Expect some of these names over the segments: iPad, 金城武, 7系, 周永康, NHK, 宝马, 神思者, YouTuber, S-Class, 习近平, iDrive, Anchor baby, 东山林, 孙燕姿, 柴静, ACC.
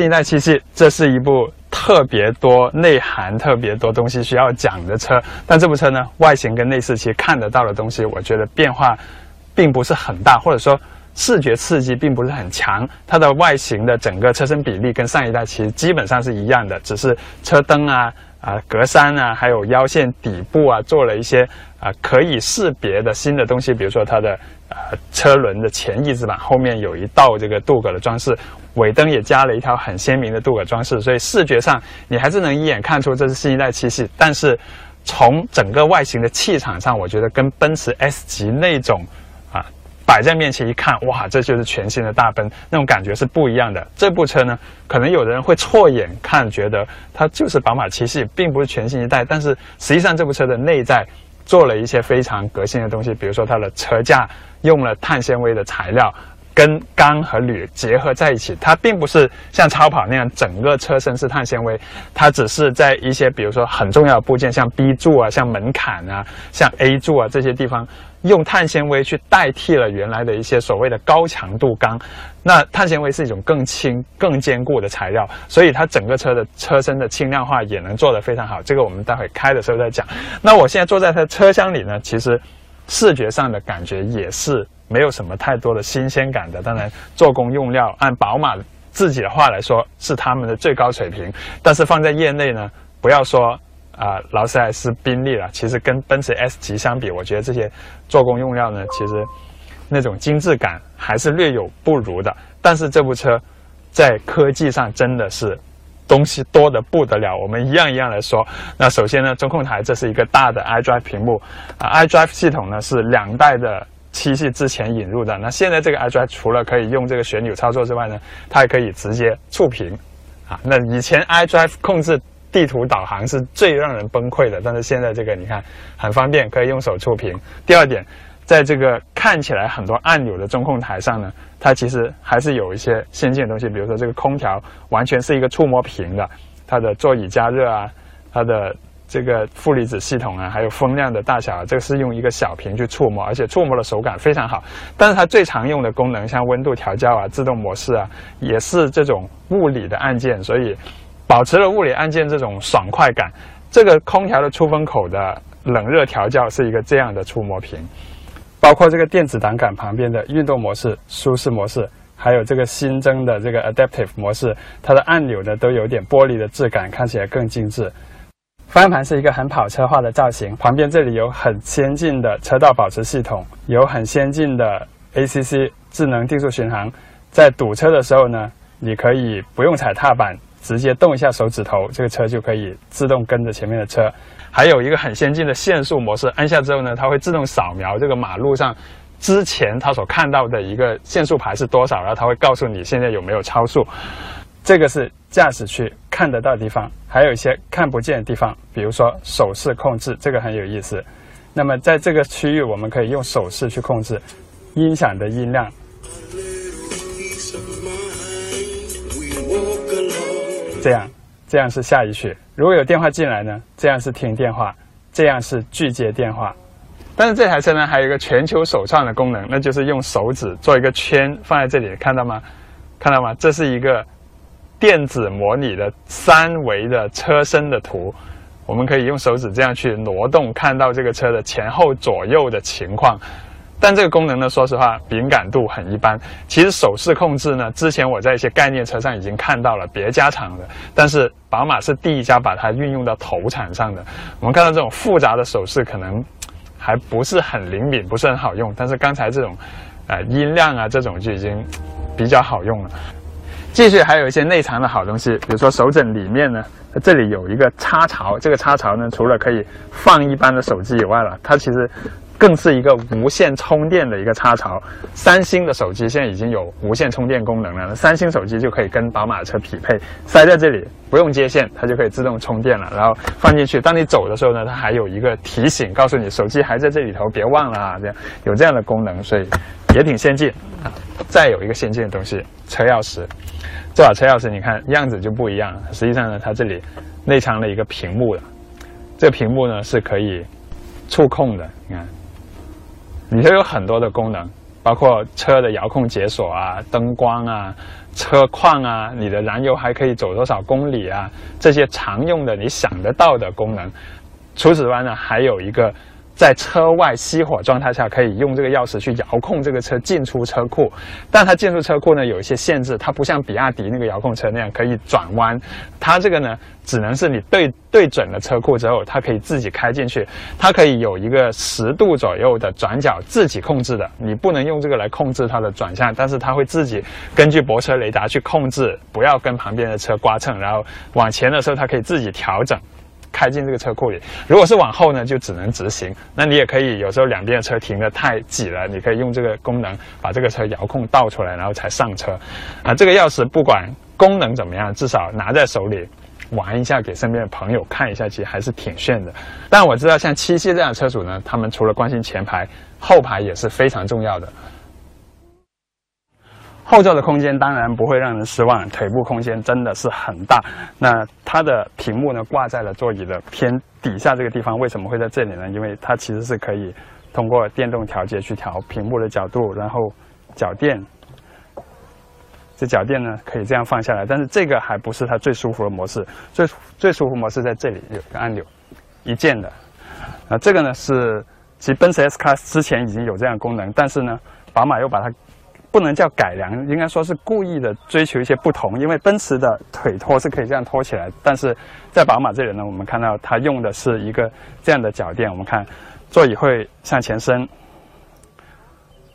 新一代七系，这是一部特别多内涵、特别多东西需要讲的车。但这部车呢，外形跟内饰其实看得到的东西，我觉得变化并不是很大，或者说视觉刺激并不是很强。它的外形的整个车身比例跟上一代其实基本上是一样的，只是车灯啊、格栅啊，还有腰线底部啊，做了一些可以识别的新的东西，比如说它的车轮的前翼子板后面有一道这个镀铬的装饰，尾灯也加了一条很鲜明的镀铬装饰，所以视觉上你还是能一眼看出这是新一代七系。但是从整个外形的气场上，我觉得跟奔驰 S 级那种摆在面前一看，哇，这就是全新的大奔，那种感觉是不一样的。这部车呢，可能有的人会错眼看，觉得它就是宝马7系，并不是全新一代。但是实际上，这部车的内在做了一些非常革新的东西，比如说它的车架用了碳纤维的材料，跟钢和铝结合在一起。它并不是像超跑那样整个车身是碳纤维，它只是在一些比如说很重要的部件，像 B 柱啊、像门槛啊、像 A 柱啊这些地方，用碳纤维去代替了原来的一些所谓的高强度钢。那碳纤维是一种更轻更坚固的材料，所以它整个车的车身的轻量化也能做得非常好，这个我们待会开的时候再讲。那我现在坐在它车厢里呢，其实视觉上的感觉也是没有什么太多的新鲜感的。当然做工用料按宝马自己的话来说是他们的最高水平，但是放在业内呢，不要说劳斯莱斯、宾利了，其实跟奔驰 S 级相比，我觉得这些做工用料呢，其实那种精致感还是略有不如的。但是这部车在科技上真的是东西多得不得了，我们一样一样来说。那首先呢，中控台这是一个大的 iDrive 屏幕，iDrive 系统呢是两代的七系之前引入的。那现在这个 iDrive 除了可以用这个旋钮操作之外呢，它还可以直接触屏那以前 iDrive 控制地图导航是最让人崩溃的，但是现在这个你看很方便，可以用手触屏。第二点，在这个看起来很多按钮的中控台上呢，它其实还是有一些先进的东西，比如说这个空调完全是一个触摸屏的，它的座椅加热啊，它的这个负离子系统啊，还有风量的大小这个是用一个小屏去触摸，而且触摸的手感非常好。但是它最常用的功能，像温度调校啊、自动模式啊，也是这种物理的按键，所以保持了物理按键这种爽快感。这个空调的出风口的冷热调校是一个这样的触摸屏，包括这个电子档杆旁边的运动模式、舒适模式，还有这个新增的这个 Adaptive 模式，它的按钮呢都有点玻璃的质感，看起来更精致。方向盘是一个很跑车化的造型，旁边这里有很先进的车道保持系统，有很先进的 ACC 智能定速巡航，在堵车的时候呢，你可以不用踩踏板，直接动一下手指头，这个车就可以自动跟着前面的车。还有一个很先进的限速模式，按下之后呢，它会自动扫描这个马路上之前它所看到的一个限速牌是多少，然后它会告诉你现在有没有超速。这个是驾驶区看得到的地方，还有一些看不见的地方，比如说手势控制，这个很有意思。那么在这个区域我们可以用手势去控制音响的音量。这样是下雨雪，如果有电话进来呢，这样是听电话，这样是拒接电话。但是这台车呢还有一个全球首创的功能，那就是用手指做一个圈放在这里，看到吗？这是一个电子模拟的三维的车身的图，我们可以用手指这样去挪动，看到这个车的前后左右的情况。但这个功能呢，说实话敏感度很一般。其实手势控制呢，之前我在一些概念车上已经看到了，别家厂的，但是宝马是第一家把它运用到头产上的。我们看到这种复杂的手势可能还不是很灵敏，不是很好用，但是刚才这种音量啊这种就已经比较好用了。继续还有一些内藏的好东西，比如说手枕里面呢，这里有一个插槽，这个插槽呢除了可以放一般的手机以外了，它其实更是一个无线充电的一个插槽。三星的手机现在已经有无线充电功能了，三星手机就可以跟宝马车匹配，塞在这里不用接线，它就可以自动充电了，然后放进去，当你走的时候呢，它还有一个提醒告诉你手机还在这里头，别忘了这样有这样的功能，所以也挺先进再有一个先进的东西，车钥匙。这把车钥匙你看样子就不一样了，实际上呢它这里内藏了一个屏幕的，这个屏幕呢是可以触控的，你看里头有很多的功能，包括车的遥控解锁啊、灯光啊、车况啊、你的燃油还可以走多少公里啊，这些常用的你想得到的功能。除此之外呢，还有一个在车外熄火状态下可以用这个钥匙去遥控这个车进出车库，但它进出车库呢有一些限制，它不像比亚迪那个遥控车那样可以转弯，它这个呢只能是你对准了车库之后，它可以自己开进去，它可以有一个10度左右的转角自己控制的，你不能用这个来控制它的转向，但是它会自己根据泊车雷达去控制，不要跟旁边的车刮蹭，然后往前的时候它可以自己调整。开进这个车库里，如果是往后呢，就只能直行。那你也可以有时候两边的车停得太挤了，你可以用这个功能把这个车遥控倒出来，然后才上车。啊，这个钥匙不管功能怎么样，至少拿在手里玩一下，给身边的朋友看一下，其实还是挺炫的。但我知道像七系这样的车主呢，他们除了关心前排，后排也是非常重要的。后座的空间当然不会让人失望，腿部空间真的是很大。那它的屏幕呢挂在了座椅的偏底下这个地方，为什么会在这里呢？因为它其实是可以通过电动调节去调屏幕的角度，然后脚垫，这脚垫呢可以这样放下来。但是这个还不是它最舒服的模式，最舒服模式在这里有一个按钮，一键的。啊，这个呢是其实奔驰 S-Class 之前已经有这样的功能，但是呢宝马又把它。不能叫改良，应该说是故意的追求一些不同。因为奔驰的腿托是可以这样托起来，但是在宝马这里呢，我们看到它用的是一个这样的脚垫。我们看座椅会向前伸，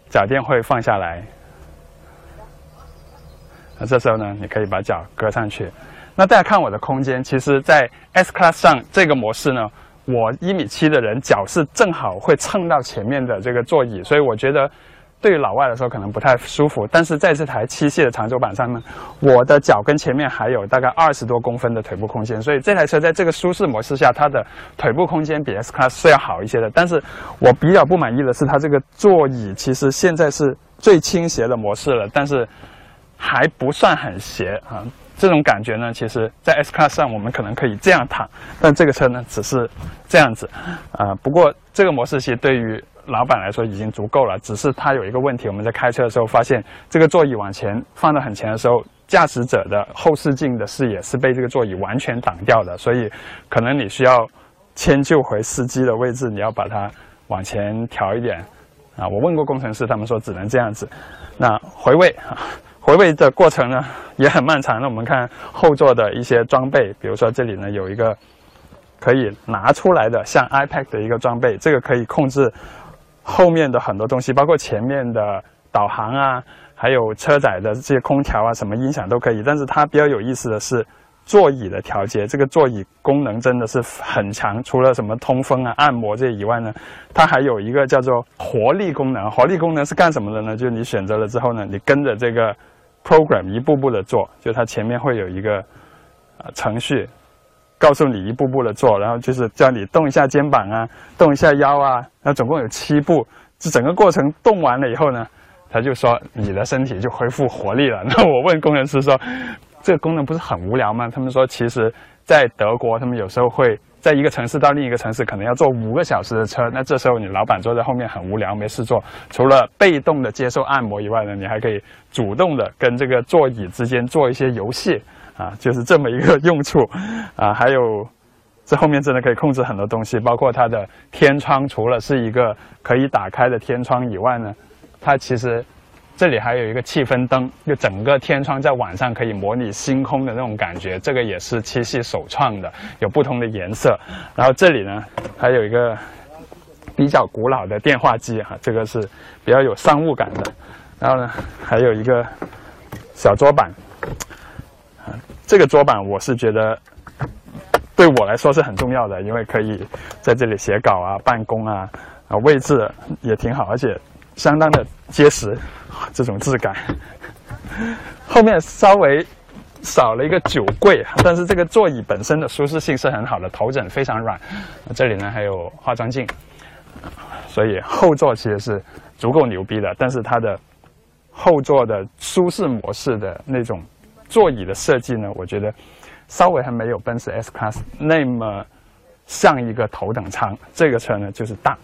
脚垫会放下来。那这时候呢，你可以把脚搁上去。那大家看我的空间，其实在 S-Class 上这个模式呢，我1.7米的人脚是正好会蹭到前面的这个座椅，所以我觉得对于老外来说可能不太舒服，但是在这台七系的长轴版上呢，我的脚跟前面还有大概20多公分的腿部空间，所以这台车在这个舒适模式下，它的腿部空间比 S-Class 是要好一些的。但是我比较不满意的是，它这个座椅其实现在是最倾斜的模式了，但是还不算很斜啊。这种感觉呢，其实在 S-Class 上我们可能可以这样躺，但这个车呢只是这样子啊。不过这个模式其实对于老板来说已经足够了，只是它有一个问题，我们在开车的时候发现，这个座椅往前放得很前的时候，驾驶者的后视镜的视野是被这个座椅完全挡掉的，所以可能你需要迁就回司机的位置，你要把它往前调一点啊。我问过工程师，他们说只能这样子。那回位啊，回位的过程呢也很漫长。那我们看后座的一些装备，比如说这里呢有一个可以拿出来的像 iPad 的一个装备，这个可以控制后面的很多东西，包括前面的导航啊，还有车载的这些空调啊，什么音响都可以。但是它比较有意思的是座椅的调节，这个座椅功能真的是很强。除了什么通风啊、按摩这些以外呢，它还有一个叫做活力功能。活力功能是干什么的呢？就是你选择了之后呢，你跟着这个 program 一步步的做，就它前面会有一个程序告诉你一步步的做，然后就是叫你动一下肩膀啊，动一下腰啊，然后总共有7步，这整个过程动完了以后呢，他就说你的身体就恢复活力了。那我问工程师说，这个功能不是很无聊吗？他们说其实在德国，他们有时候会在一个城市到另一个城市可能要坐5个小时的车，那这时候你老板坐在后面很无聊没事做，除了被动的接受按摩以外呢，你还可以主动的跟这个座椅之间做一些游戏啊，就是这么一个用处啊。还有这后面真的可以控制很多东西，包括它的天窗，除了是一个可以打开的天窗以外呢，它其实这里还有一个气氛灯，就整个天窗在晚上可以模拟星空的那种感觉，这个也是七系首创的，有不同的颜色。然后这里呢还有一个比较古老的电话机啊，这个是比较有商务感的。然后呢还有一个小桌板，这个桌板我是觉得对我来说是很重要的，因为可以在这里写稿啊、办公啊，位置也挺好，而且相当的结实，这种质感。后面稍微少了一个酒柜，但是这个座椅本身的舒适性是很好的，头枕非常软。这里呢还有化妆镜，所以后座其实是足够牛逼的，但是它的后座的舒适模式的那种座椅的设计呢，我觉得稍微还没有奔驰 S-Class 那么像一个头等舱。这个车呢就是大，